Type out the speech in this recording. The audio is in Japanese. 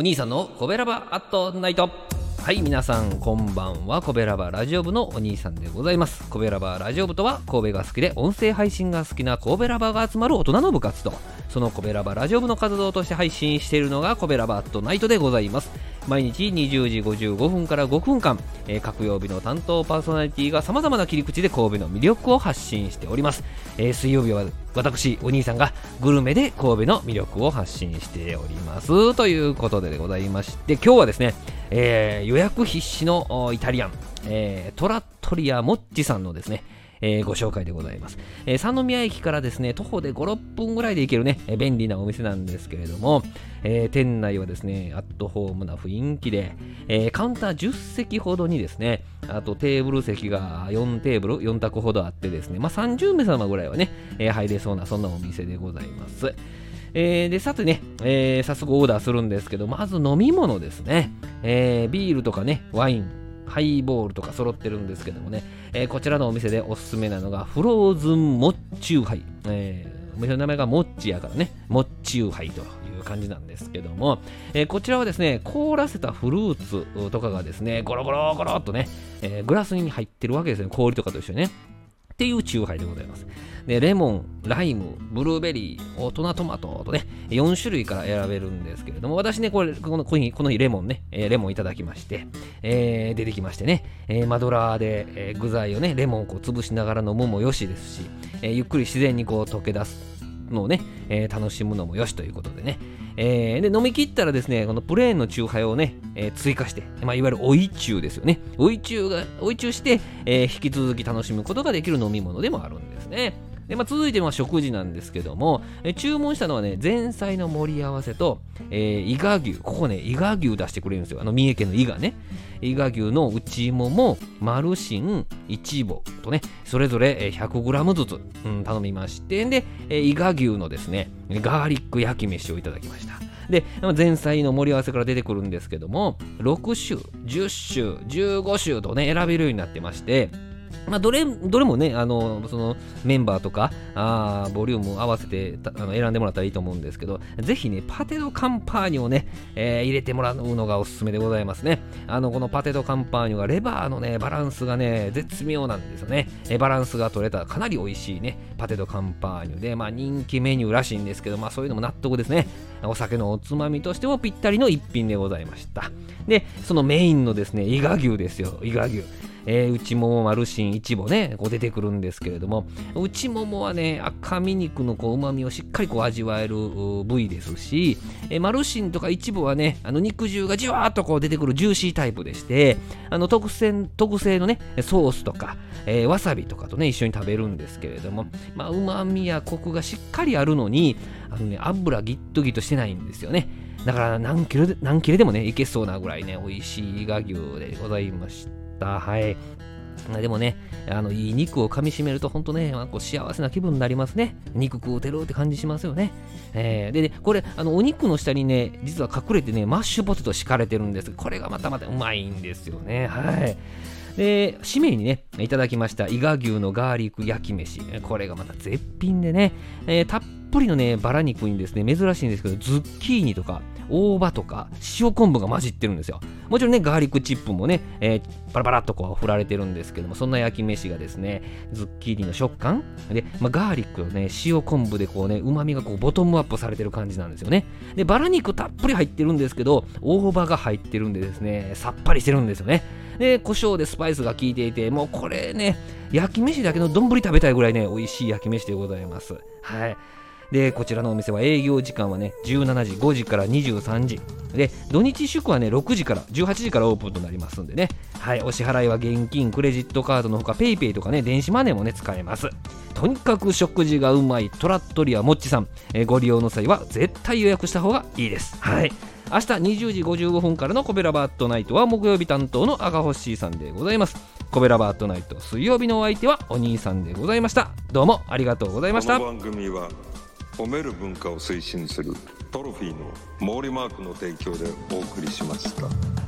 お兄さんのコベラバアットナイト。はい、皆さんこんばんは。コベラバラジオ部のお兄さんでございます。コベラバラジオ部とは、神戸が好きで音声配信が好きなコベラバが集まる大人の部活動、そのコベラバラジオ部の活動として配信しているのがコベラバアットナイトでございます。毎日20時55分から5分間、各曜日の担当パーソナリティが様々な切り口で神戸の魅力を発信しております。水曜日は私お兄さんがグルメで神戸の魅力を発信しておりますということでございまして、今日はですね、予約必至のイタリアン、トラットリアモッチさんのですね、ご紹介でございます。三宮駅からですね徒歩で 5,6 分ぐらいで行けるね、便利なお店なんですけれども、店内はですねアットホームな雰囲気で、カウンター10席ほどにですね、あとテーブル席が4テーブル4卓ほどあってですね、まあ、30名様ぐらいはね、入れそうなそんなお店でございます。でさてね、早速オーダーするんですけど、まず飲み物ですね、ビールとかねワインハイボールとか揃ってるんですけどもね、こちらのお店でおすすめなのがフローズンモッチューハイ、お店の名前がモッチやからね、モッチューハイという感じなんですけども、こちらはですね凍らせたフルーツとかがですねゴロゴロゴロっとね、グラスに入ってるわけですね、氷とかと一緒にねっていうチューハイでございます。でレモン、ライム、ブルーベリー、大人トマトとね4種類から選べるんですけれども、私ねこの日レモンいただきまして、出てきましてね、マドラーで、具材をねレモンをこう潰しながら飲むもよしですし、ゆっくり自然にこう溶け出すのをね、楽しむのもよしということでね、で飲み切ったらですねこのプレーンのチューハイをね、追加して、いわゆる追いチューですよね、追いチューして、引き続き楽しむことができる飲み物でもあるんですね。で、続いては食事なんですけども、注文したのはね前菜の盛り合わせと、伊賀牛、ここね伊賀牛出してくれるんですよ、三重県の伊賀ね、伊賀牛の内もも、マルシン、イチボとねそれぞれ 100g ずつ、頼みまして、で伊賀牛のですねガーリック焼き飯をいただきました。で前菜の盛り合わせから出てくるんですけども、6種、10種、15種とね選べるようになってまして、どれもねそのメンバーとかボリュームを合わせて選んでもらったらいいと思うんですけど、ぜひねパテドカンパーニュをね、入れてもらうのがおすすめでございますね。このパテドカンパーニュがレバーのねバランスがね絶妙なんですよね、バランスが取れたかなり美味しいねパテドカンパーニュで、人気メニューらしいんですけど、そういうのも納得ですね。お酒のおつまみとしてもぴったりの一品でございました。でそのメインのですね伊賀牛ですよ、伊賀牛、内もも、マルシン、イチボねこう出てくるんですけれども、内ももはね赤身肉のうまみをしっかりこう味わえる部位ですし、マルシンとかイチボはね肉汁がじわーっとこう出てくるジューシータイプでして、特製のねソースとか、わさびとかとね一緒に食べるんですけれども、うまみやコクがしっかりあるのに油ギットギットしてないんですよね。だから何キロでもねいけそうなぐらいね美味しい伊賀牛でございました。はい、でもねいい肉を噛みしめると本当ね、こう幸せな気分になりますね。肉食うてるって感じしますよね。でこれお肉の下にね実は隠れてねマッシュポテト敷かれてるんです。これがまたうまいんですよね。はい、で締めにねいただきました伊賀牛のガーリック焼き飯、これがまた絶品でね、たっぷりのねバラ肉にですね珍しいんですけどズッキーニとか大葉とか塩昆布が混じってるんですよ。もちろんねガーリックチップもね、パラパラっとこう振られてるんですけども、そんな焼き飯がですねズッキーニの食感で、ガーリックのね塩昆布でこうねうまみがこうボトムアップされてる感じなんですよね。でバラ肉たっぷり入ってるんですけど大葉が入ってるんでですねさっぱりしてるんですよね。で胡椒でスパイスが効いていて、もうこれね焼き飯だけの丼食べたいぐらいね美味しい焼き飯でございます。はい、でこちらのお店は営業時間はね17時5時から23時で、土日祝はね6時から18時からオープンとなりますんでね、はい、お支払いは現金、クレジットカードのほか PayPay とかね電子マネーもね使えます。とにかく食事がうまいトラットリアモッチさん、ご利用の際は絶対予約した方がいいです。はい、明日20時55分からのコベラバートナイトは木曜日担当の赤星さんでございます。コベラバートナイト水曜日のお相手はお兄さんでございました。どうもありがとうございました。この番組は褒める文化を推進するトロフィーの毛利マークの提供でお送りしました。